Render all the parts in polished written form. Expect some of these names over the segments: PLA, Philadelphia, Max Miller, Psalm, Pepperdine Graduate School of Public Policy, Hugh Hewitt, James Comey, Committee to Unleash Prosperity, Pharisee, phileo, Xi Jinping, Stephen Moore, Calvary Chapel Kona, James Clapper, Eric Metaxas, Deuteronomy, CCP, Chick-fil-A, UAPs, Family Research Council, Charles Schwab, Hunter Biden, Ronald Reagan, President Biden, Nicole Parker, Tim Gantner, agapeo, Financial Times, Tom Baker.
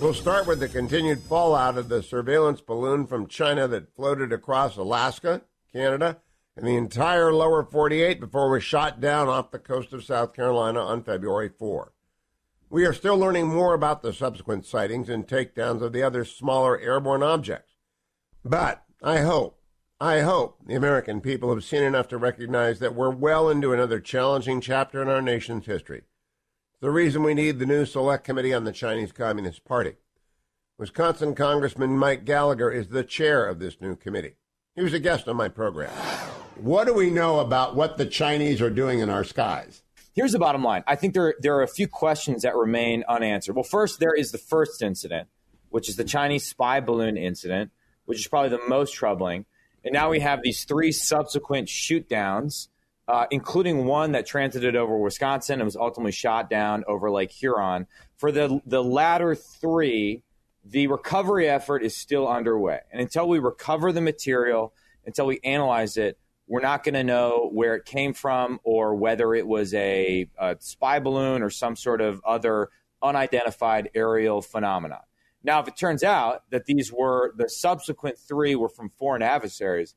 We'll start with the continued fallout of the surveillance balloon from China that floated across Alaska, Canada, and the entire lower 48 before it was shot down off the coast of South Carolina on February 4. We are still learning more about the subsequent sightings and takedowns of the other smaller airborne objects. But I hope the American people have seen enough to recognize that we're well into another challenging chapter in our nation's history. The reason we need the new Select Committee on the Chinese Communist Party. Wisconsin Congressman Mike Gallagher is the chair of this new committee. He was a guest on my program. What do we know about what the Chinese are doing in our skies? Here's the bottom line. I think there are a few questions that remain unanswered. Well, first, there is the first incident, which is the Chinese spy balloon incident, which is probably the most troubling. And now we have these three subsequent shoot-downs, including one that transited over Wisconsin and was ultimately shot down over Lake Huron. For the latter three, the recovery effort is still underway. And until we recover the material, until we analyze it, we're not going to know where it came from or whether it was a spy balloon or some sort of other unidentified aerial phenomenon. Now, if it turns out that these were the subsequent three were from foreign adversaries,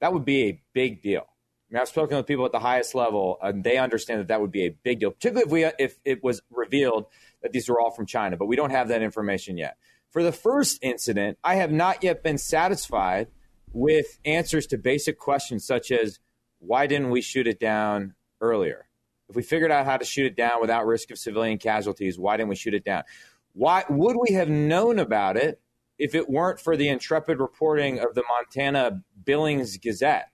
that would be a big deal. I mean, I've spoken with people at the highest level, and they understand that would be a big deal, particularly if it was revealed that these were all from China. But we don't have that information yet. For the first incident, I have not yet been satisfied with answers to basic questions such as, why didn't we shoot it down earlier? If we figured out how to shoot it down without risk of civilian casualties, why didn't we shoot it down? Why would we have known about it if it weren't for the intrepid reporting of the Montana Billings Gazette?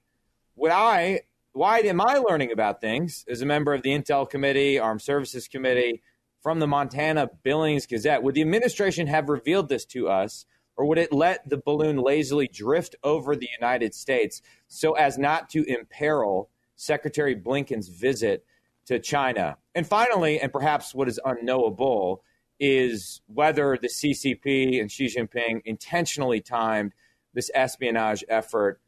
Why am I learning about things as a member of the Intel Committee, Armed Services Committee, from the Montana Billings Gazette? Would the administration have revealed this to us, or would it let the balloon lazily drift over the United States so as not to imperil Secretary Blinken's visit to China? And finally, and perhaps what is unknowable, is whether the CCP and Xi Jinping intentionally timed this espionage effort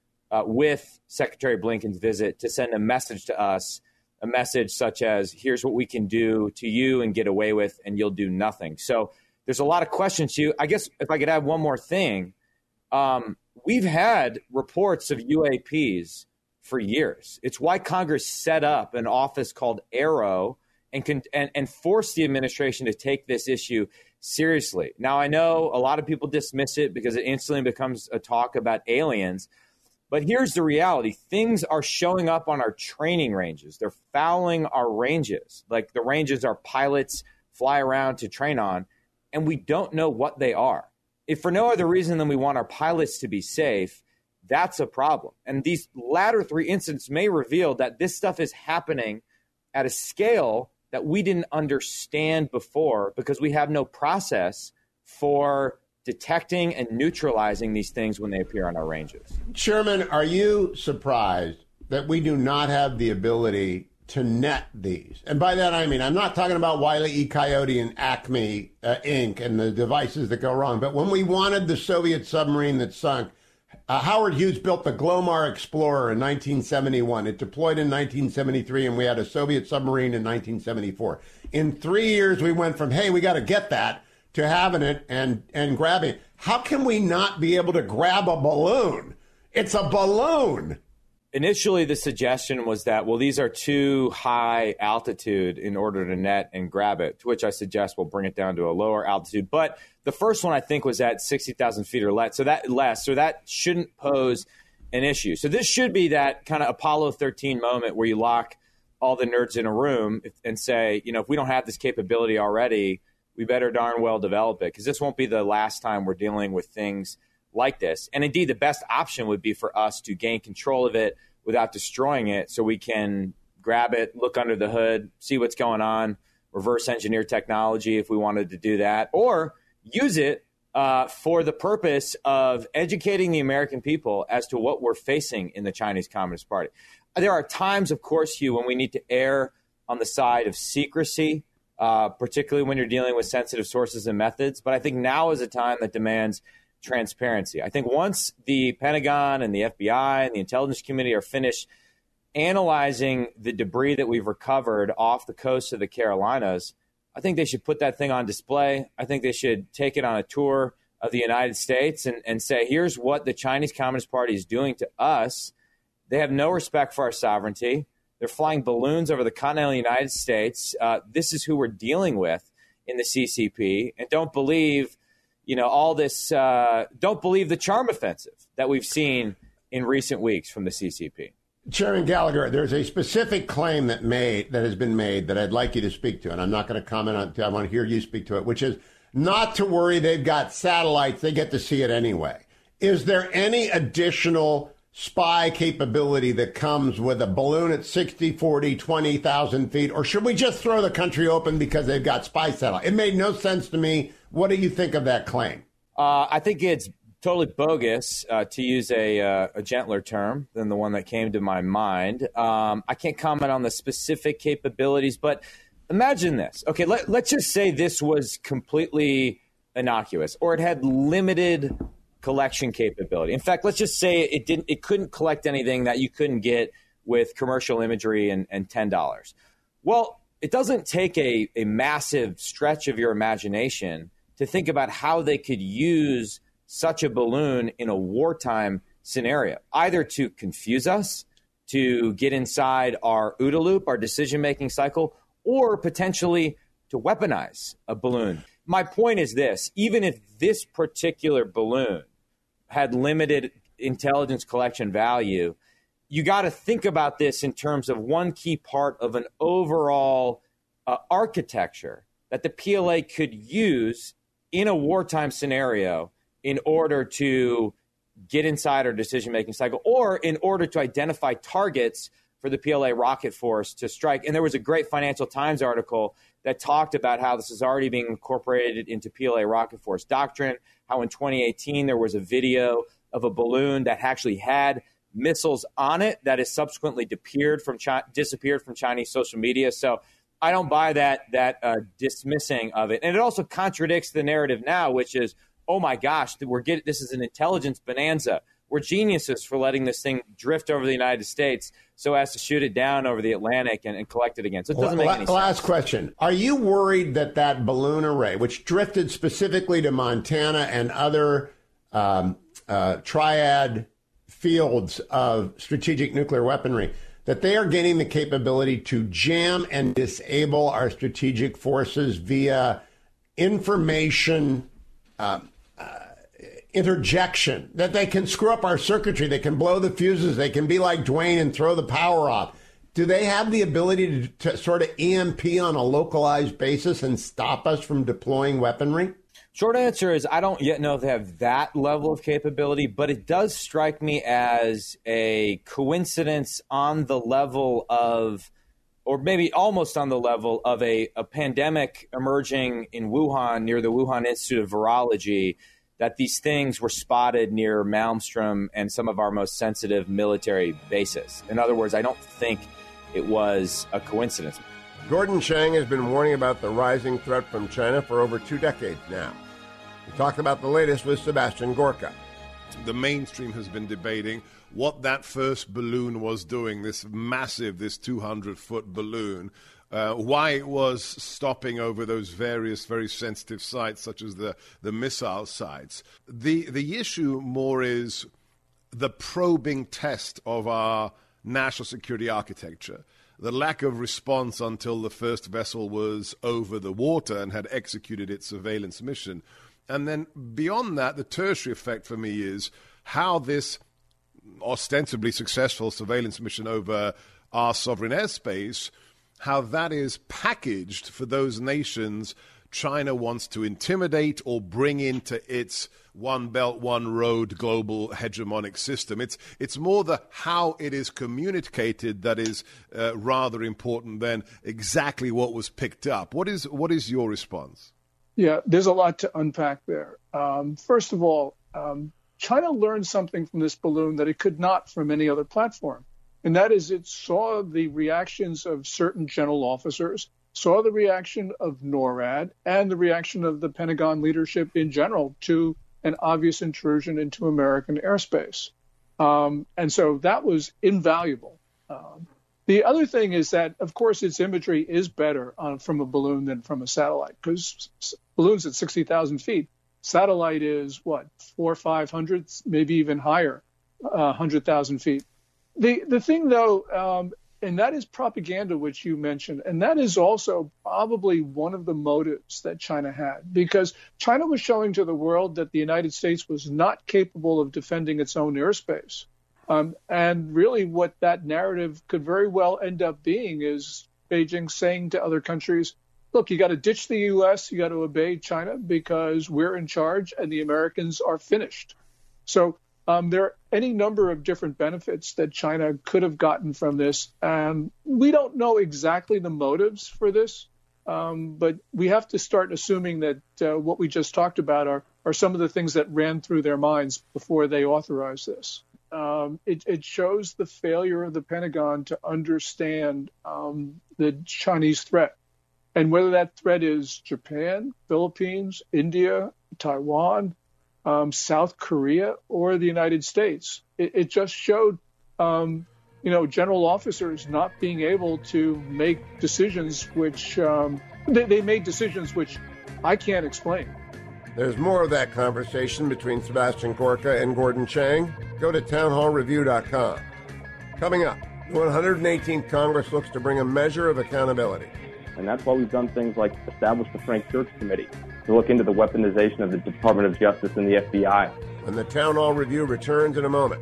with Secretary Blinken's visit to send a message to us, a message such as, here's what we can do to you and get away with, and you'll do nothing. So there's a lot of questions to you. I guess if I could add one more thing, we've had reports of UAPs for years. It's why Congress set up an office called Arrow and force the administration to take this issue seriously. Now, I know a lot of people dismiss it because it instantly becomes a talk about aliens. But here's the reality. Things are showing up on our training ranges. They're fouling our ranges, like the ranges our pilots fly around to train on, and we don't know what they are. If for no other reason than we want our pilots to be safe, that's a problem. And these latter three incidents may reveal that this stuff is happening – at a scale that we didn't understand before, because we have no process for detecting and neutralizing these things when they appear on our ranges. Sherman, are you surprised that we do not have the ability to net these? And by that, I mean, I'm not talking about Wile E. Coyote and Acme Inc. and the devices that go wrong. But when we wanted the Soviet submarine that sunk, Howard Hughes built the Glomar Explorer in 1971. It deployed in 1973, and we had a Soviet submarine in 1974. In 3 years, we went from, hey, we got to get that, to having it and grabbing it. How can we not be able to grab a balloon? It's a balloon. Initially, the suggestion was that, well, these are too high altitude in order to net and grab it, to which I suggest we'll bring it down to a lower altitude. But the first one, I think, was at 60,000 feet or less. So that shouldn't pose an issue. So this should be that kind of Apollo 13 moment where you lock all the nerds in a room and say, you know, if we don't have this capability already, we better darn well develop it, because this won't be the last time we're dealing with things like this. And indeed, the best option would be for us to gain control of it without destroying it, so we can grab it, look under the hood, see what's going on, reverse engineer technology if we wanted to do that, or use it for the purpose of educating the American people as to what we're facing in the Chinese Communist Party. There are times, of course, Hugh, when we need to err on the side of secrecy, particularly when you're dealing with sensitive sources and methods. But I think now is a time that demands transparency. I think once the Pentagon and the FBI and the intelligence community are finished analyzing the debris that we've recovered off the coast of the Carolinas, I think they should put that thing on display. I think they should take it on a tour of the United States and say, here's what the Chinese Communist Party is doing to us. They have no respect for our sovereignty. They're flying balloons over the continental United States. This is who we're dealing with in the CCP. And don't believe, you know, all this. Don't believe the charm offensive that we've seen in recent weeks from the CCP. Chairman Gallagher, there's a specific claim that has been made that I'd like you to speak to, and I'm not going to comment on it. I want to hear you speak to it, which is not to worry. They've got satellites. They get to see it anyway. Is there any additional spy capability that comes with a balloon at 60, 40, 20,000 feet? Or should we just throw the country open because they've got spy satellites? It made no sense to me. What do you think of that claim? I think it's totally bogus, to use a gentler term than the one that came to my mind. I can't comment on the specific capabilities, but imagine this. Okay, let's just say this was completely innocuous, or it had limited collection capability. In fact, let's just say it couldn't collect anything that you couldn't get with commercial imagery and $10. Well, it doesn't take a massive stretch of your imagination to think about how they could use such a balloon in a wartime scenario, either to confuse us, to get inside our OODA loop, our decision-making cycle, or potentially to weaponize a balloon. My point is this: even if this particular balloon had limited intelligence collection value, you got to think about this in terms of one key part of an overall architecture that the PLA could use in a wartime scenario in order to get inside our decision-making cycle, or in order to identify targets for the PLA rocket force to strike. And there was a great Financial Times article that talked about how this is already being incorporated into PLA rocket force doctrine, how in 2018 there was a video of a balloon that actually had missiles on it that is subsequently disappeared from Chinese social media. So I don't buy that dismissing of it. And it also contradicts the narrative now, which is, oh my gosh, this is an intelligence bonanza. We're geniuses for letting this thing drift over the United States so as to shoot it down over the Atlantic and collect it again. So it doesn't make any sense. Last question. Are you worried that that balloon array, which drifted specifically to Montana and other triad fields of strategic nuclear weaponry, that they are gaining the capability to jam and disable our strategic forces via information interjection, that they can screw up our circuitry, they can blow the fuses, they can be like Dwayne and throw the power off? Do they have the ability to sort of EMP on a localized basis and stop us from deploying weaponry? Short answer is I don't yet know if they have that level of capability, but it does strike me as a coincidence on the level of or maybe almost on the level of a pandemic emerging in Wuhan near the Wuhan Institute of Virology, that these things were spotted near Malmstrom and some of our most sensitive military bases. In other words, I don't think it was a coincidence. Gordon Chang has been warning about the rising threat from China for over 2 decades now. We talked about the latest with Sebastian Gorka. The mainstream has been debating what that first balloon was doing, this massive, this 200-foot balloon, why it was stopping over those various very sensitive sites, such as the missile sites. The issue more is the probing test of our national security architecture, the lack of response until the first vessel was over the water and had executed its surveillance mission. And then beyond that, the tertiary effect for me is how this ostensibly successful surveillance mission over our sovereign airspace, how that is packaged for those nations China wants to intimidate or bring into its one belt, one road global hegemonic system. It's more the how it is communicated that is rather important than exactly what was picked up. What is your response? Yeah, there's a lot to unpack there. First of all, China learned something from this balloon that it could not from any other platform, and that is it saw the reactions of certain general officers, saw the reaction of NORAD, and the reaction of the Pentagon leadership in general to an obvious intrusion into American airspace. And so that was invaluable. The other thing is that, of course, its imagery is better from a balloon than from a satellite, because balloons at 60,000 feet, satellite is what, 400 or 500, maybe even higher, 100,000 feet. The thing, though, and that is propaganda, which you mentioned, and that is also probably one of the motives that China had, because China was showing to the world that the United States was not capable of defending its own airspace. And really what that narrative could very well end up being is Beijing saying to other countries, look, you got to ditch the U.S., you got to obey China because we're in charge and the Americans are finished. So there are any number of different benefits that China could have gotten from this. And we don't know exactly the motives for this, but we have to start assuming that what we just talked about are some of the things that ran through their minds before they authorized this. It shows the failure of the Pentagon to understand the Chinese threat, and whether that threat is Japan, Philippines, India, Taiwan, South Korea, or the United States. It just showed, general officers not being able to make decisions which they made decisions which I can't explain. There's more of that conversation between Sebastian Gorka and Gordon Chang. Go to townhallreview.com. Coming up, the 118th Congress looks to bring a measure of accountability. And that's why we've done things like establish the Frank Church Committee to look into the weaponization of the Department of Justice and the FBI. And the Town Hall Review returns in a moment.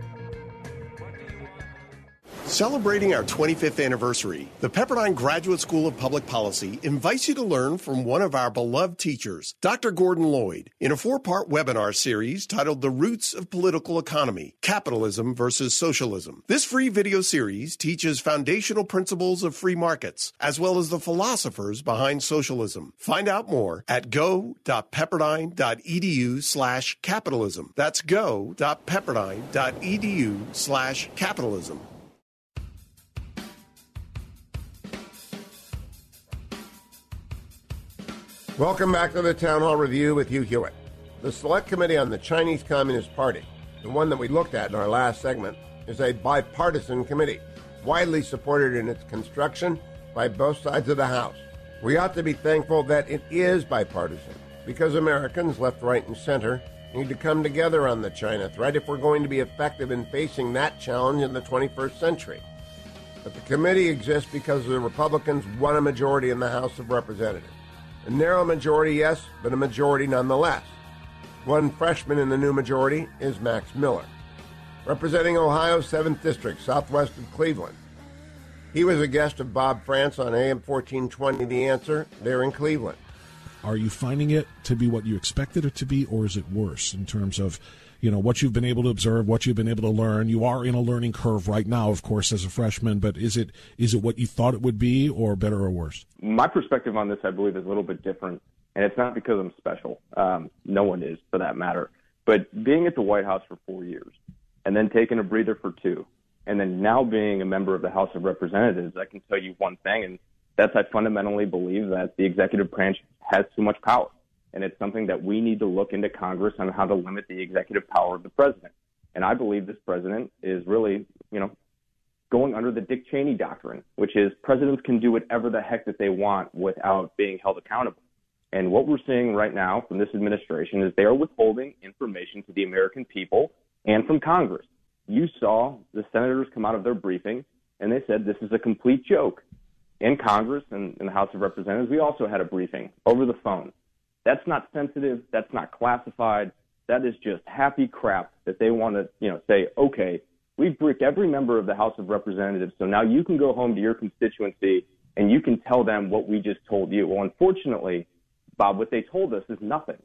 Celebrating our 25th anniversary, the Pepperdine Graduate School of Public Policy invites you to learn from one of our beloved teachers, Dr. Gordon Lloyd, in a 4-part webinar series titled The Roots of Political Economy, Capitalism versus Socialism. This free video series teaches foundational principles of free markets, as well as the philosophers behind socialism. Find out more at go.pepperdine.edu/capitalism. That's go.pepperdine.edu/capitalism. Welcome back to the Town Hall Review with Hugh Hewitt. The Select Committee on the Chinese Communist Party, the one that we looked at in our last segment, is a bipartisan committee, widely supported in its construction by both sides of the House. We ought to be thankful that it is bipartisan, because Americans, left, right, and center, need to come together on the China threat if we're going to be effective in facing that challenge in the 21st century. But the committee exists because the Republicans won a majority in the House of Representatives. A narrow majority, yes, but a majority nonetheless. One freshman in the new majority is Max Miller, representing Ohio's 7th District, southwest of Cleveland. He was a guest of Bob France on AM 1420, The Answer, there in Cleveland. Are you finding it to be what you expected it to be, or is it worse in terms of you know, what you've been able to observe, what you've been able to learn. You are in a learning curve right now, of course, as a freshman, but is it what you thought it would be, or better or worse? My perspective on this, I believe, is a little bit different, and it's not because I'm special. No one is, for that matter. But being at the White House for 4 years and then taking a breather for 2, and then now being a member of the House of Representatives, I can tell you one thing, and that's I fundamentally believe that the executive branch has too much power. And it's something that we need to look into Congress on how to limit the executive power of the president. And I believe this president is really, you know, going under the Dick Cheney doctrine, which is presidents can do whatever the heck that they want without being held accountable. And what we're seeing right now from this administration is they are withholding information to the American people and from Congress. You saw the senators come out of their briefing, and they said this is a complete joke. In Congress and in the House of Representatives, we also had a briefing over the phone. That's not sensitive. That's not classified. That is just happy crap that they want to, you know, say, okay, we've briefed every member of the House of Representatives, so now you can go home to your constituency and you can tell them what we just told you. Well, unfortunately, Bob, what they told us is nothing.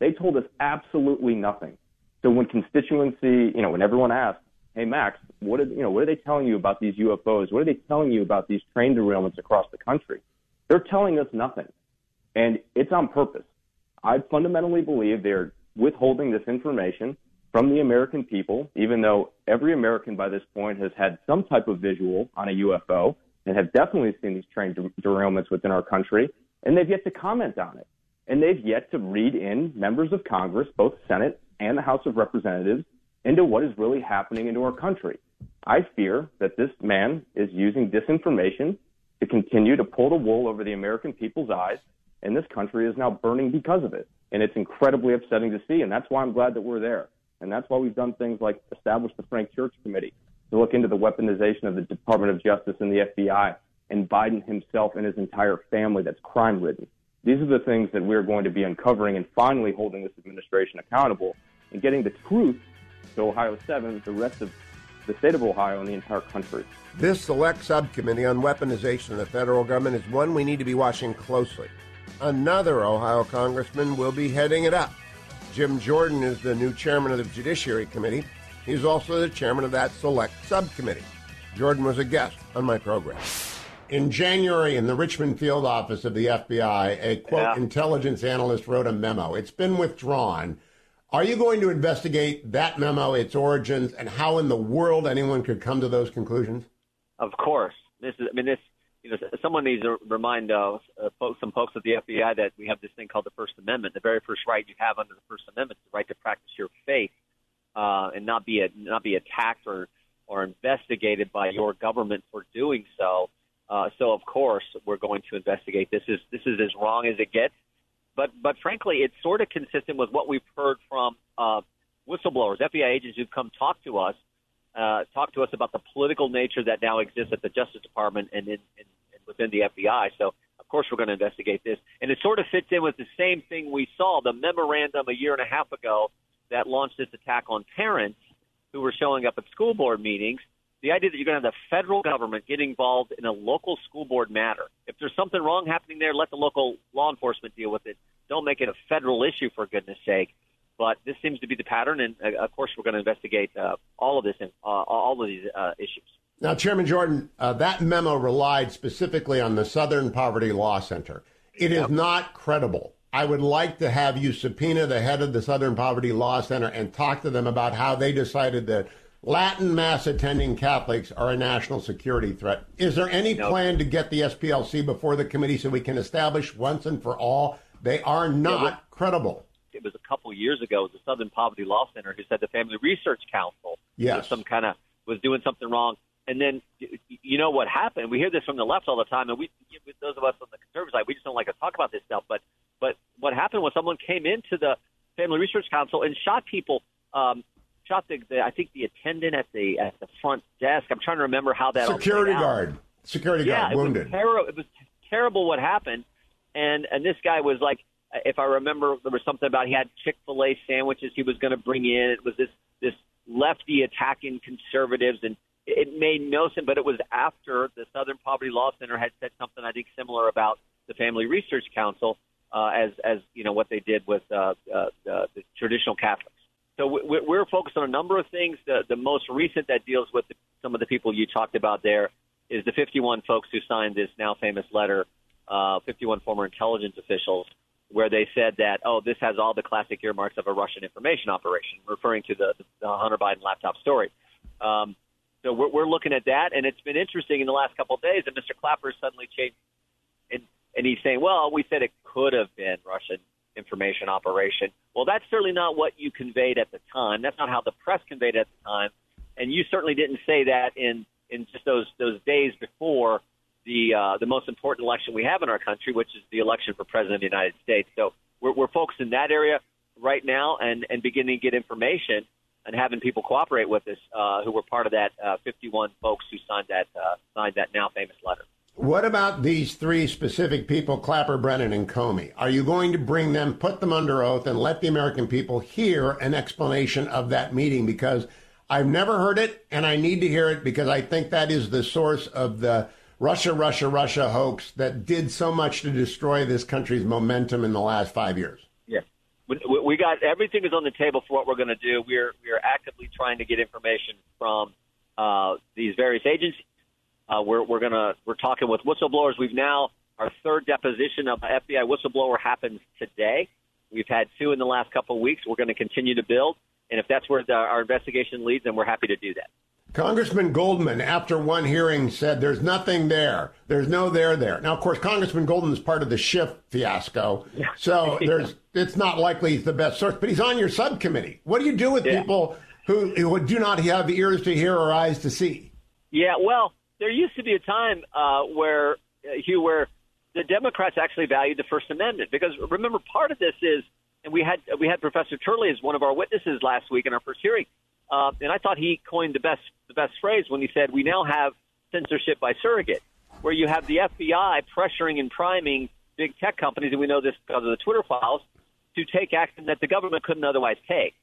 They told us absolutely nothing. So when constituency, you know, when everyone asks, hey, Max, what are they telling you about these UFOs? What are they telling you about these train derailments across the country? They're telling us nothing, and it's on purpose. I fundamentally believe they're withholding this information from the American people, even though every American by this point has had some type of visual on a UFO and have definitely seen these train derailments within our country, and they've yet to comment on it. And they've yet to read in members of Congress, both Senate and the House of Representatives, into what is really happening into our country. I fear that this man is using disinformation to continue to pull the wool over the American people's eyes, and this country is now burning because of it. And it's incredibly upsetting to see, and that's why I'm glad that we're there. And that's why we've done things like establish the Frank Church Committee to look into the weaponization of the Department of Justice and the FBI, and Biden himself and his entire family that's crime-ridden. These are the things that we're going to be uncovering and finally holding this administration accountable and getting the truth to Ohio 7, the rest of the state of Ohio, and the entire country. This select subcommittee on weaponization of the federal government is one we need to be watching closely. Another Ohio congressman will be heading it up. Jim Jordan is the new chairman of the Judiciary Committee. He's also the chairman of that select subcommittee. Jordan was a guest on my program. In January, in the Richmond field office of the FBI, a, quote, intelligence analyst wrote a memo. It's been withdrawn. Are you going to investigate that memo, its origins, and how in the world anyone could come to those conclusions? Of course. Someone needs to remind some folks at the FBI that we have this thing called the First Amendment. The very first right you have under the First Amendment is the right to practice your faith and not be attacked or investigated by your government for doing so. So, of course, we're going to investigate. This is as wrong as it gets. But frankly, it's sort of consistent with what we've heard from whistleblowers, FBI agents who've come talk to us about the political nature that now exists at the Justice Department and within the FBI. So, of course, we're going to investigate this. And it sort of fits in with the same thing we saw, the memorandum a year and a half ago that launched this attack on parents who were showing up at school board meetings. The idea that you're going to have the federal government get involved in a local school board matter. If there's something wrong happening there, let the local law enforcement deal with it. Don't make it a federal issue, for goodness sake. But this seems to be the pattern, and, of course, we're going to investigate all of these issues. Now, Chairman Jordan, that memo relied specifically on the Southern Poverty Law Center. It is not credible. I would like to have you subpoena the head of the Southern Poverty Law Center and talk to them about how they decided that Latin mass-attending Catholics are a national security threat. Is there any plan to get the SPLC before the committee so we can establish once and for all they are not credible? It was a couple years ago, the Southern Poverty Law Center, who said the Family Research Council was doing something wrong. And then, you know what happened? We hear this from the left all the time, and with those of us on the conservative side, we just don't like to talk about this stuff. But what happened was someone came into the Family Research Council and shot people. I think the attendant at the front desk. I'm trying to remember how that security guard wounded. It was terrible what happened, and this guy was like, if I remember, there was something about he had Chick-fil-A sandwiches he was going to bring in. It was this lefty attacking conservatives, and it made no sense. But it was after the Southern Poverty Law Center had said something I think similar about the Family Research Council, as you know what they did with the traditional Catholics. So we're focused on a number of things. The most recent that deals with some of the people you talked about there is the 51 folks who signed this now famous letter, 51 former intelligence officials, where they said that, oh, this has all the classic earmarks of a Russian information operation, referring to the Hunter Biden laptop story. So we're looking at that, and it's been interesting in the last couple of days that Mr. Clapper suddenly changed, and he's saying, well, we said it could have been Russian information operation. Well, that's certainly not what you conveyed at the time. That's not how the press conveyed it at the time, and you certainly didn't say that in just those days before the most important election we have in our country, which is the election for President of the United States. So we're focused in that area right now and beginning to get information and having people cooperate with us who were part of that 51 folks who signed that now famous letter. What about these three specific people, Clapper, Brennan, and Comey? Are you going to bring them, put them under oath, and let the American people hear an explanation of that meeting? Because I've never heard it, and I need to hear it, because I think that is the source of the Russia, Russia, Russia hoax that did so much to destroy this country's momentum in the last 5 years. Yeah. We got everything is on the table for what we're going to do. We are actively trying to get information from these various agencies. We're talking with whistleblowers. We've now our third deposition of an FBI whistleblower happens today. We've had two in the last couple of weeks. We're going to continue to build, and if that's where our investigation leads, then we're happy to do that. Congressman Goldman, after one hearing, said there's nothing there. There's no there there. Now, of course, Congressman Goldman is part of the Schiff fiasco, so it's not likely he's the best source, but he's on your subcommittee. What do you do with people who do not have ears to hear or eyes to see? Yeah, well, there used to be a time where the Democrats actually valued the First Amendment, because remember, part of this is, and we had Professor Turley as one of our witnesses last week in our first hearing. And I thought he coined the best phrase when he said, we now have censorship by surrogate, where you have the FBI pressuring and priming big tech companies, and we know this because of the Twitter files, to take action that the government couldn't otherwise take.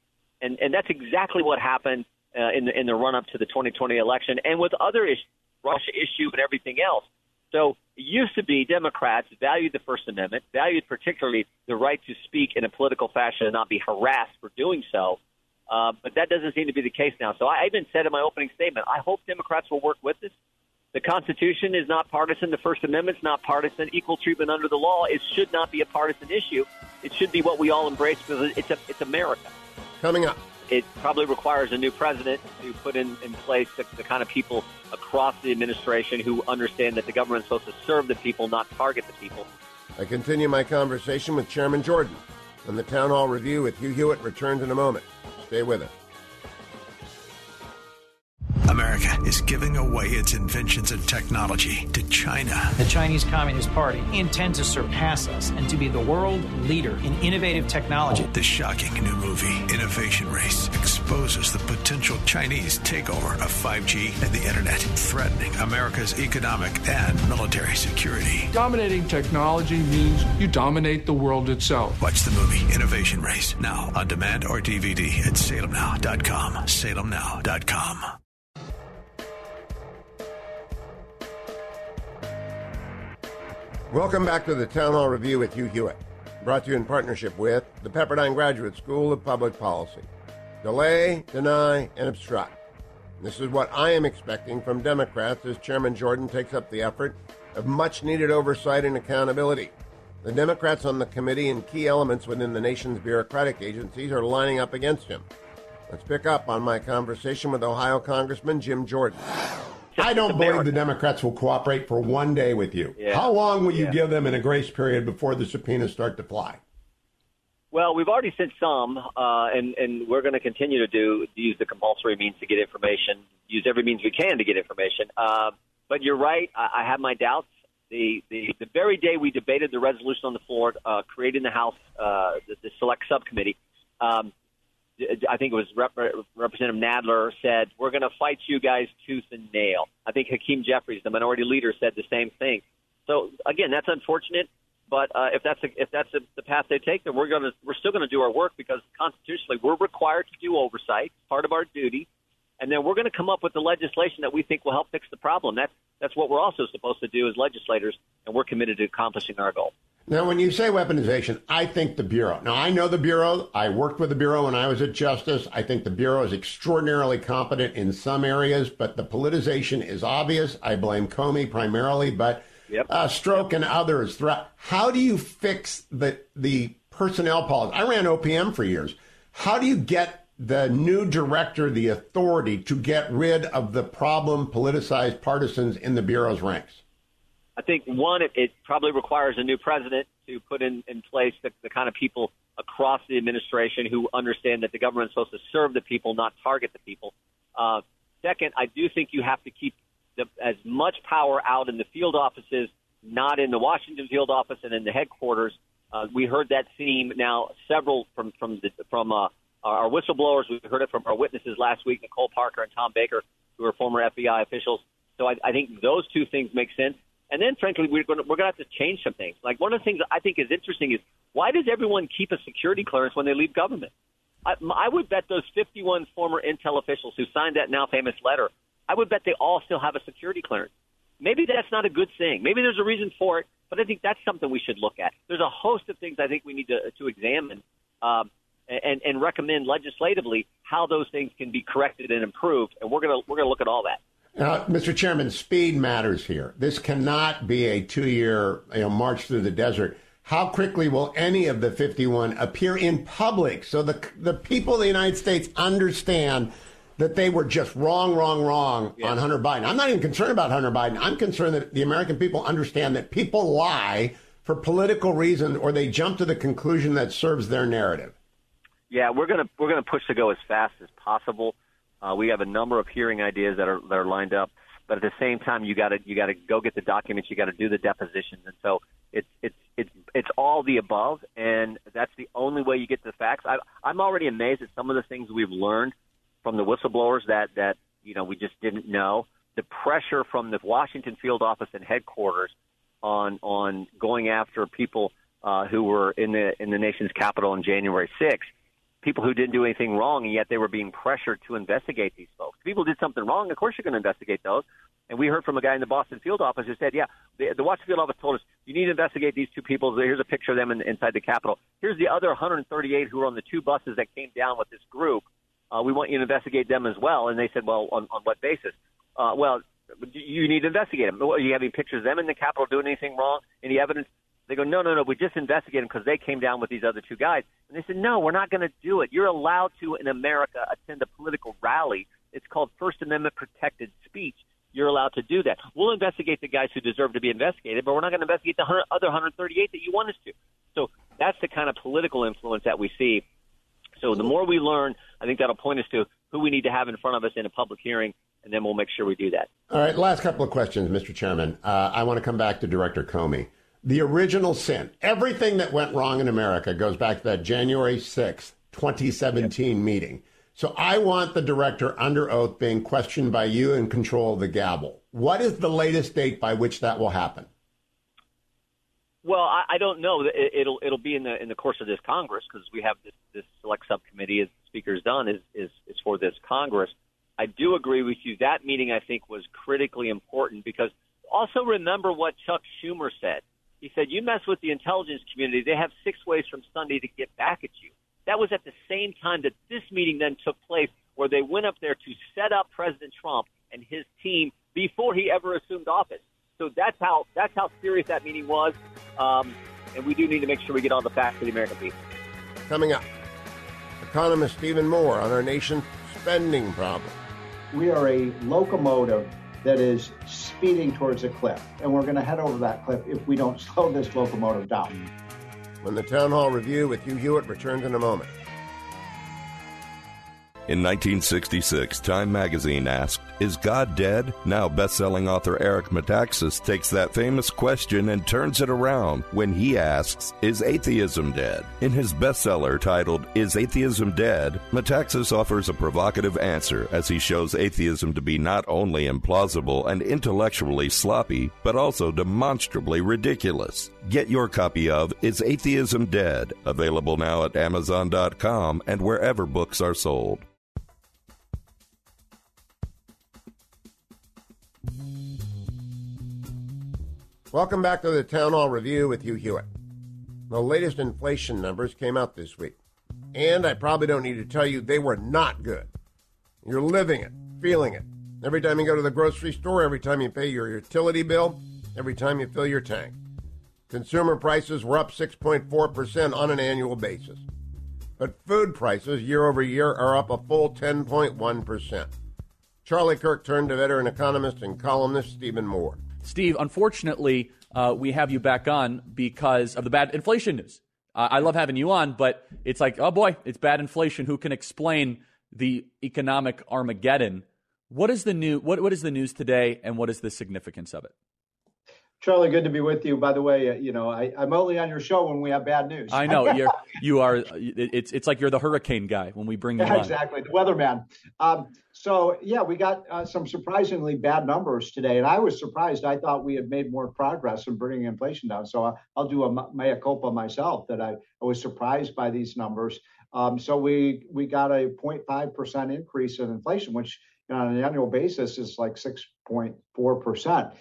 And that's exactly what happened in the run-up to the 2020 election, and with other issues, Russia issue and everything else. So it used to be Democrats valued the First Amendment, valued particularly the right to speak in a political fashion and not be harassed for doing so. But that doesn't seem to be the case now. So I even said in my opening statement, I hope Democrats will work with us. The Constitution is not partisan. The First Amendment's not partisan. Equal treatment under the law, it should not be a partisan issue. It should be what we all embrace, because it's America. Coming up, it probably requires a new president to put in place the kind of people across the administration who understand that the government is supposed to serve the people, not target the people. I continue my conversation with Chairman Jordan on the Town Hall Review with Hugh Hewitt. Returns in a moment. Stay with us. America is giving away its inventions and technology to China. The Chinese Communist Party intends to surpass us and to be the world leader in innovative technology. The shocking new movie, Innovation Race, exposes the potential Chinese takeover of 5G and the Internet, threatening America's economic and military security. Dominating technology means you dominate the world itself. Watch the movie, Innovation Race, now on demand or DVD at SalemNow.com. SalemNow.com. Welcome back to the Town Hall Review with Hugh Hewitt, brought to you in partnership with the Pepperdine Graduate School of Public Policy. Delay, deny, and obstruct. This is what I am expecting from Democrats as Chairman Jordan takes up the effort of much-needed oversight and accountability. The Democrats on the committee and key elements within the nation's bureaucratic agencies are lining up against him. Let's pick up on my conversation with Ohio Congressman Jim Jordan. I don't believe the Democrats will cooperate for one day with you. Yeah. How long will you give them in a grace period before the subpoenas start to fly? Well, we've already sent some, and we're going to continue to use the compulsory means to get information, use every means we can to get information. But you're right. I have my doubts. The very day we debated the resolution on the floor, creating the House, the select subcommittee, I think it was Representative Nadler said, we're going to fight you guys tooth and nail. I think Hakeem Jeffries, the minority leader, said the same thing. So, again, that's unfortunate. But if that's the path they take, then we're still going to do our work, because constitutionally we're required to do oversight, part of our duty. And then we're going to come up with the legislation that we think will help fix the problem. That's what we're also supposed to do as legislators, and we're committed to accomplishing our goal. Now, when you say weaponization, I think the Bureau. Now, I know the Bureau. I worked with the Bureau when I was at Justice. I think the Bureau is extraordinarily competent in some areas, but the politicization is obvious. I blame Comey primarily, but Stroke and others. How do you fix the personnel policy? I ran OPM for years. How do you get the new director the authority to get rid of the problem politicized partisans in the Bureau's ranks? I think, one, it probably requires a new president to put in place the kind of people across the administration who understand that the government's supposed to serve the people, not target the people. Second, I do think you have to keep as much power out in the field offices, not in the Washington field office and in the headquarters. We heard that theme now several from our whistleblowers. We heard it from our witnesses last week, Nicole Parker and Tom Baker, who are former FBI officials. So I think those two things make sense. And then, frankly, we're going to have to change some things. Like, one of the things I think is interesting is, why does everyone keep a security clearance when they leave government? I would bet those 51 former Intel officials who signed that now famous letter, I would bet they all still have a security clearance. Maybe that's not a good thing. Maybe there's a reason for it, but I think that's something we should look at. There's a host of things I think we need to examine and recommend legislatively how those things can be corrected and improved. And we're going to look at all that. Mr. Chairman, speed matters here. This cannot be a two-year march through the desert. How quickly will any of the 51 appear in public so the people of the United States understand that they were just wrong on Hunter Biden? I'm not even concerned about Hunter Biden. I'm concerned that the American people understand that people lie for political reasons, or they jump to the conclusion that serves their narrative. Yeah, we're going to push to go as fast as possible. We have a number of hearing ideas that are lined up, but at the same time, you got to go get the documents, you got to do the depositions, and so it's all the above, and that's the only way you get the facts. I'm already amazed at some of the things we've learned from the whistleblowers that we just didn't know. The pressure from the Washington field office and headquarters on going after people who were in the nation's capital on January 6th. People who didn't do anything wrong, and yet they were being pressured to investigate these folks. If people did something wrong, of course you're going to investigate those. And we heard from a guy in the Boston field office who said, the Washington field office told us, you need to investigate these two people. Here's a picture of them inside the Capitol. Here's the other 138 who were on the two buses that came down with this group. We want you to investigate them as well. And they said, well, on what basis? Well, you need to investigate them. Are you having pictures of them in the Capitol doing anything wrong? Any evidence? They go, no, we just investigate them because they came down with these other two guys. And they said, no, we're not going to do it. You're allowed to, in America, attend a political rally. It's called First Amendment protected speech. You're allowed to do that. We'll investigate the guys who deserve to be investigated, but we're not going to investigate the other 138 that you want us to. So that's the kind of political influence that we see. So the more we learn, I think that'll point us to who we need to have in front of us in a public hearing, and then we'll make sure we do that. All right, last couple of questions, Mr. Chairman. I want to come back to Director Comey. The original sin, everything that went wrong in America goes back to that January 6th, 2017 meeting. So I want the director under oath being questioned by you in control of the gavel. What is the latest date by which that will happen? Well, I don't know. It'll be in the course of this Congress, because we have this select subcommittee, as the Speaker's done, is for this Congress. I do agree with you. That meeting, I think, was critically important, because also remember what Chuck Schumer said. He said, you mess with the intelligence community, they have 6 ways from Sunday to get back at you. That was at the same time that this meeting then took place, where they went up there to set up President Trump and his team before he ever assumed office. So that's how serious that meeting was. And we do need to make sure we get all the facts to the American people. Coming up, economist Stephen Moore on our nation's spending problem. We are a locomotive that is speeding towards a cliff, and we're going to head over that cliff if we don't slow this locomotive down. When the Town Hall Review with Hugh Hewitt returns in a moment. In 1966, Time magazine asked, "Is God dead?" Now best-selling author Eric Metaxas takes that famous question and turns it around when he asks, "Is atheism dead?" In his bestseller titled, "Is Atheism Dead?", Metaxas offers a provocative answer as he shows atheism to be not only implausible and intellectually sloppy, but also demonstrably ridiculous. Get your copy of "Is Atheism Dead?", available now at Amazon.com and wherever books are sold. Welcome back to the Town Hall Review with Hugh Hewitt. The latest inflation numbers came out this week, and I probably don't need to tell you they were not good. You're living it, feeling it. Every time you go to the grocery store, every time you pay your utility bill, every time you fill your tank. Consumer prices were up 6.4% on an annual basis. But food prices year over year are up a full 10.1%. Charlie Kirk turned to veteran economist and columnist Stephen Moore. Steve, unfortunately, we have you back on because of the bad inflation news. I love having you on, but it's like, oh boy, it's bad inflation. Who can explain the economic Armageddon? What is the news today, and what is the significance of it? Charlie, good to be with you. By the way, I'm only on your show when we have bad news. I know you are. It's like you're the hurricane guy when we bring you on. Exactly, the weatherman. We got some surprisingly bad numbers today, and I was surprised. I thought we had made more progress in bringing inflation down. So I'll do a mea culpa myself that I was surprised by these numbers. We got a 0.5% increase in inflation, which on an annual basis is like 6.4%.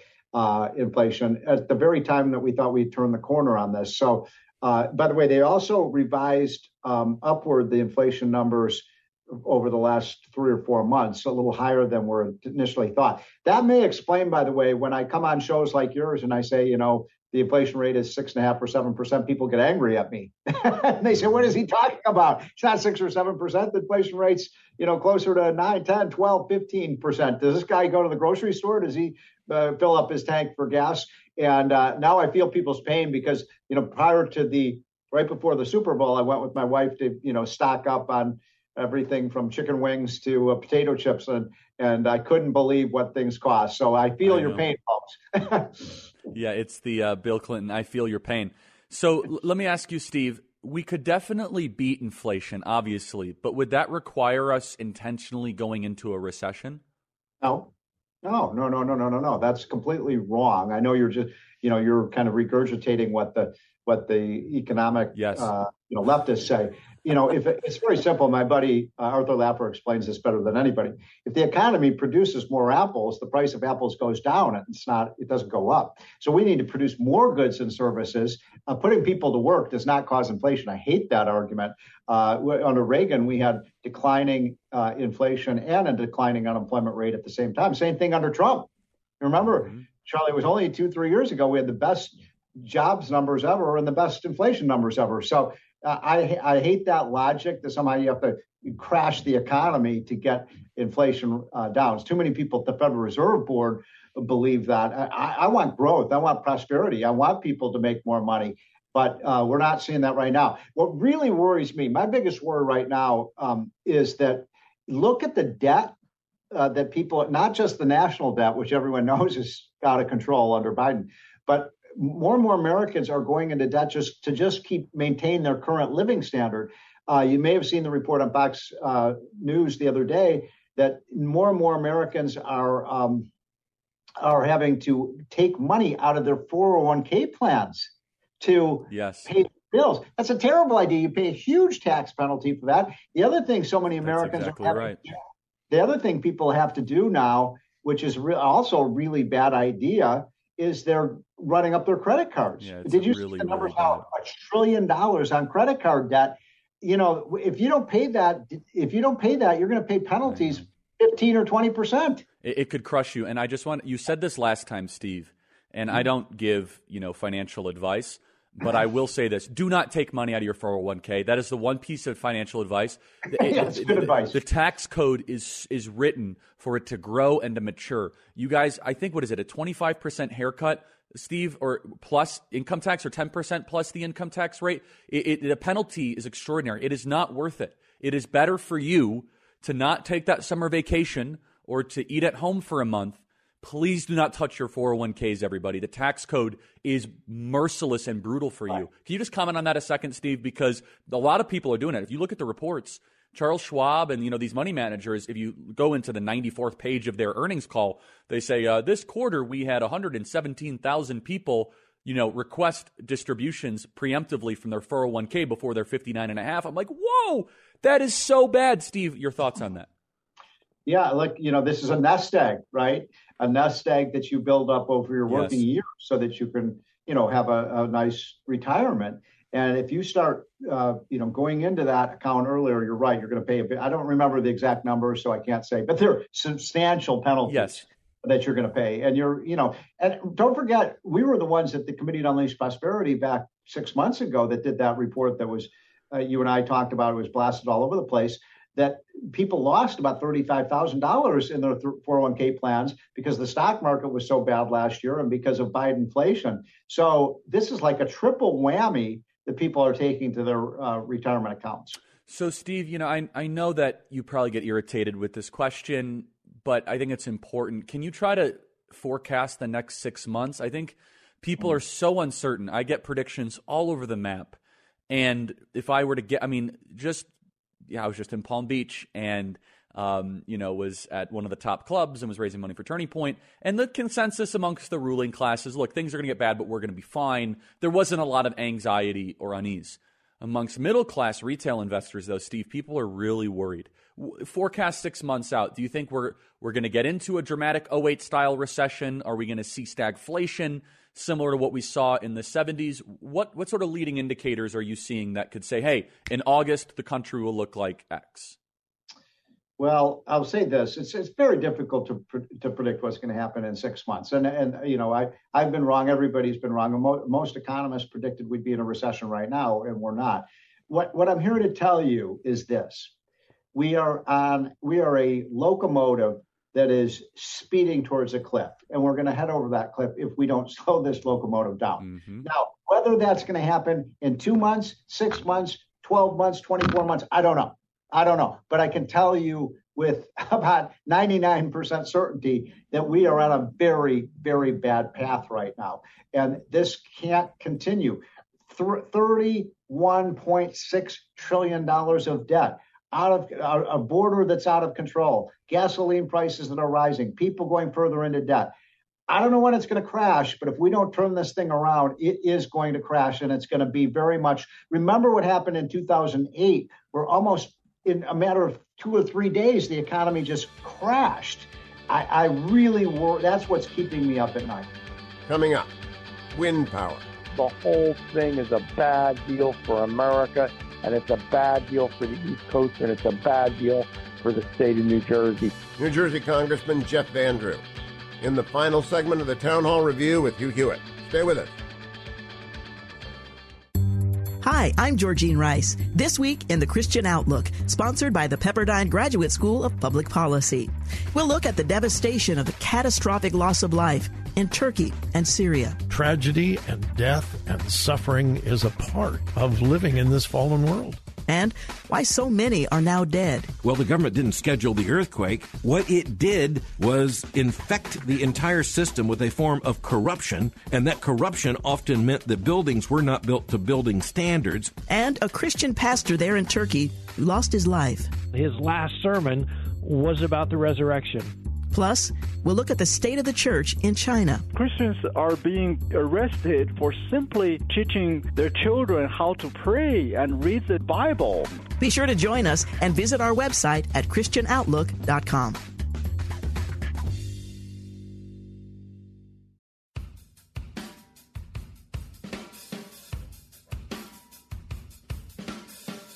Inflation at the very time that we thought we'd turn the corner on this. So, by the way, they also revised upward the inflation numbers over the last 3 or 4 months, a little higher than were initially thought. That may explain, by the way, when I come on shows like yours and I say, the inflation rate is 6.5% or 7%, people get angry at me. And they say, what is he talking about? It's not 6% or 7%. The inflation rate's, closer to 9%, 10%, 12%, 15%. Does this guy go to the grocery store? Does he fill up his tank for gas? And now I feel people's pain because, prior to right before the Super Bowl, I went with my wife to, stock up on everything from chicken wings to potato chips. And I couldn't believe what things cost. So I feel your pain, folks. Yeah, it's the Bill Clinton, I feel your pain. So let me ask you, Steve, we could definitely beat inflation, obviously, but would that require us intentionally going into a recession? No. That's completely wrong. I know you're just, you're kind of regurgitating what the economic, leftists say. It's very simple. My buddy Arthur Laffer explains this better than anybody. If the economy produces more apples, the price of apples goes down. It doesn't go up. So we need to produce more goods and services. Putting people to work does not cause inflation. I hate that argument. Under Reagan, we had declining inflation and a declining unemployment rate at the same time. Same thing under Trump. Remember, Charlie, it was only 2-3 years ago we had the best jobs numbers ever and the best inflation numbers ever. So I hate that logic that somehow you have to crash the economy to get inflation down. It's too many people at the Federal Reserve Board believe that. I want growth. I want prosperity. I want people to make more money. But we're not seeing that right now. What really worries me, my biggest worry right now is that look at the debt that people, not just the national debt, which everyone knows is out of control under Biden, but more and more Americans are going into debt just to keep maintain their current living standard. You may have seen the report on Fox News the other day that more and more Americans are having to take money out of their 401k plans to pay bills. That's a terrible idea. You pay a huge tax penalty for that. The other thing so many Americans are having, the other thing people have to do now, which is also a really bad idea, is they're running up their credit cards. Yeah, did you see the numbers out? $1 trillion on credit card debt. If you don't pay that, you're going to pay penalties 15 or 20%. It could crush you. And I just you said this last time, Steve, and I don't give, financial advice, but I will say this. Do not take money out of your 401k. That is the one piece of financial advice. That's good advice. The tax code is written for it to grow and to mature. You guys, I think, what is it, a 25% haircut, Steve, or plus income tax, or 10% plus the income tax rate? The penalty is extraordinary. It is not worth it. It is better for you to not take that summer vacation or to eat at home for a month. Please do not touch your 401ks, everybody. The tax code is merciless and brutal for you. Can you just comment on that a second, Steve? Because a lot of people are doing it. If you look at the reports, Charles Schwab and these money managers, if you go into the 94th page of their earnings call, they say this quarter we had 117,000 people request distributions preemptively from their 401k before they're 59 and a half. I'm like, whoa, that is so bad. Steve, your thoughts on that? Yeah, look, this is a nest egg, right? A nest egg that you build up over your working years so that you can, have a nice retirement. And if you start, going into that account earlier, you're right, you're going to pay a bit. I don't remember the exact number, so I can't say, but there are substantial penalties that you're going to pay. And and don't forget, we were the ones at the Committee to Unleash Prosperity back 6 months ago that did that report that was, you and I talked about, it was blasted all over the place, that people lost about $35,000 in their 401k plans because the stock market was so bad last year and because of Bidenflation. So this is like a triple whammy that people are taking to their retirement accounts. So, Steve, I know that you probably get irritated with this question, but I think it's important. Can you try to forecast the next 6 months? I think people are so uncertain. I get predictions all over the map. And if I were to get, I was just in Palm Beach and, was at one of the top clubs and was raising money for Turning Point. And the consensus amongst the ruling class is, look, things are going to get bad, but we're going to be fine. There wasn't a lot of anxiety or unease. Amongst middle-class retail investors, though, Steve, people are really worried. Forecast 6 months out. Do you think we're going to get into a dramatic 08-style recession? Are we going to see stagflation similar to what we saw in the 70s? What sort of leading indicators are you seeing that could say, hey, in August, the country will look like X? Well, I'll say this. It's very difficult to predict what's going to happen in 6 months. I've been wrong. Everybody's been wrong. Most economists predicted we'd be in a recession right now, and we're not. What I'm here to tell you is this. We are a locomotive that is speeding towards a cliff, and we're going to head over that cliff if we don't slow this locomotive down. Mm-hmm. Now, whether that's going to happen in 2 months, 6 months, 12 months, 24 months, I don't know. But I can tell you with about 99% certainty that we are on a very, very bad path right now. And this can't continue. $31.6 trillion of debt, out of a border that's out of control, gasoline prices that are rising, people going further into debt. I don't know when it's going to crash, but if we don't turn this thing around, it is going to crash. And it's going to be very much, remember what happened in 2008, where almost in a matter of 2 or 3 days, the economy just crashed. I really worry. That's what's keeping me up at night. Coming up, wind power. The whole thing is a bad deal for America, and it's a bad deal for the East Coast, and it's a bad deal for the state of New Jersey. New Jersey Congressman Jeff Vandrew in the final segment of the Town Hall Review with Hugh Hewitt. Stay with us. Hi, I'm Georgine Rice. This week in The Christian Outlook, sponsored by the Pepperdine Graduate School of Public Policy. We'll look at the devastation of the catastrophic loss of life in Turkey and Syria. Tragedy and death and suffering is a part of living in this fallen world. And why so many are now dead. Well, the government didn't schedule the earthquake. What it did was infect the entire system with a form of corruption, and that corruption often meant that buildings were not built to building standards. And a Christian pastor there in Turkey lost his life. His last sermon was about the resurrection. Plus, we'll look at the state of the church in China. Christians are being arrested for simply teaching their children how to pray and read the Bible. Be sure to join us and visit our website at ChristianOutlook.com.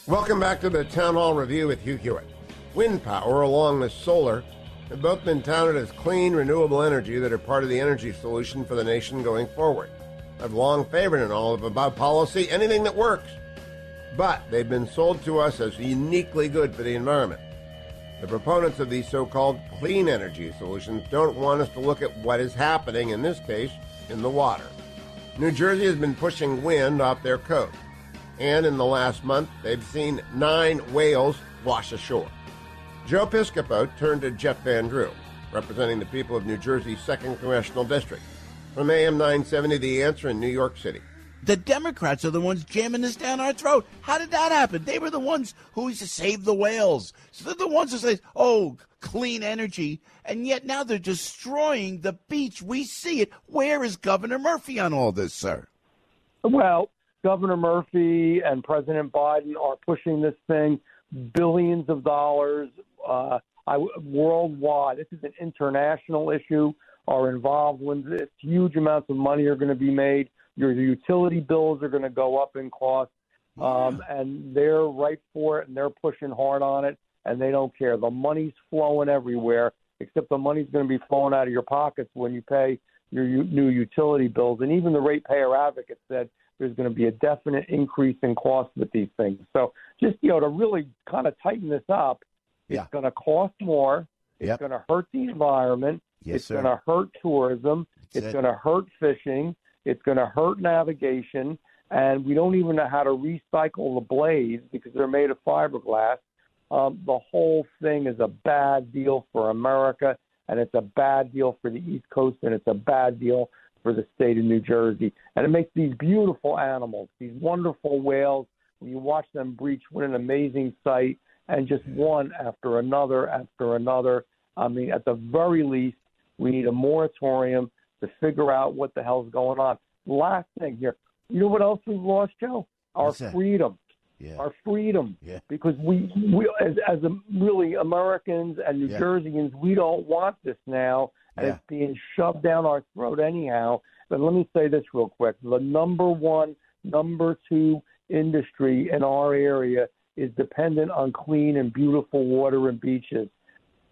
Welcome back to the Town Hall Review with Hugh Hewitt. Wind power along with solar have both been touted as clean, renewable energy that are part of the energy solution for the nation going forward. I've long favored in all of about policy anything that works, but they've been sold to us as uniquely good for the environment. The proponents of these so-called clean energy solutions don't want us to look at what is happening, in this case, in the water. New Jersey has been pushing wind off their coast, and in the last month, they've seen 9 whales wash ashore. Joe Piscopo turned to Jeff Vandrew, representing the people of New Jersey's 2nd Congressional District, from AM 970, The Answer in New York City. The Democrats are the ones jamming this down our throat. How did that happen? They were the ones who used to save the whales. So they're the ones who say, oh, clean energy. And yet now they're destroying the beach. We see it. Where is Governor Murphy on all this, sir? Well, Governor Murphy and President Biden are pushing this thing, billions of dollars worldwide. This is an international issue. Are involved when huge amounts of money are going to be made Your utility bills are going to go up in cost, and they're right for it, and they're pushing hard on it, and they don't care. The money's flowing everywhere, except the money's going to be flowing out of your pockets when you pay your new utility bills. And even the ratepayer advocate said there's going to be a definite increase in cost with these things. So just, you know, to really kind of tighten this up, it's going to cost more. It's going to hurt the environment. Yes, it's going to hurt tourism. It's going to hurt fishing. It's going to hurt navigation. And we don't even know how to recycle the blades because they're made of fiberglass. The whole thing is a bad deal for America, and it's a bad deal for the East Coast, and it's a bad deal for the state of New Jersey. And it makes these beautiful animals, these wonderful whales, when you watch them breach, what an amazing sight, and just one after another after another. I mean, at the very least, we need a moratorium to figure out what the hell's going on. Last thing here, you know what else we've lost, Joe? Our freedom. Yeah. Our freedom, because we as really Americans and New Jerseyans, we don't want this now, and it's being shoved down our throat anyhow. But let me say this real quick. The number one, number two industry in our area is dependent on clean and beautiful water and beaches.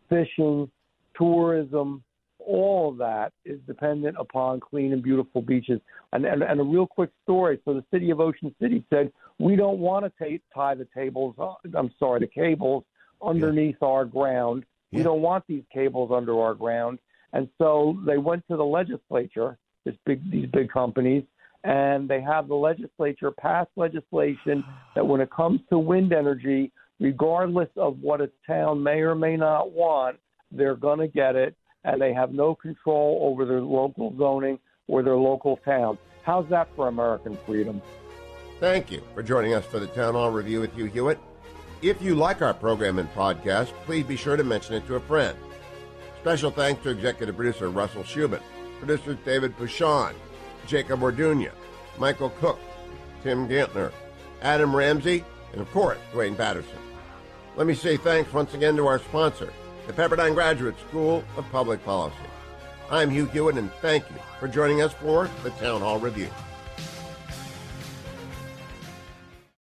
Fishing, tourism, all of that is dependent upon clean and beautiful beaches. And a real quick story. So the city of Ocean City said, we don't want to tie the cables underneath our ground. Yeah. We don't want these cables under our ground. And so they went to the legislature, these big companies, and they have the legislature pass legislation that when it comes to wind energy, regardless of what a town may or may not want, they're going to get it. And they have no control over their local zoning or their local town. How's that for American freedom? Thank you for joining us for the Town Hall Review with Hugh Hewitt. If you like our program and podcast, please be sure to mention it to a friend. Special thanks to executive producer Russell Schubin, producers David Puchon, Jacob Orduña, Michael Cook, Tim Gantner, Adam Ramsey, and of course, Dwayne Patterson. Let me say thanks once again to our sponsor, the Pepperdine Graduate School of Public Policy. I'm Hugh Hewitt, and thank you for joining us for the Town Hall Review.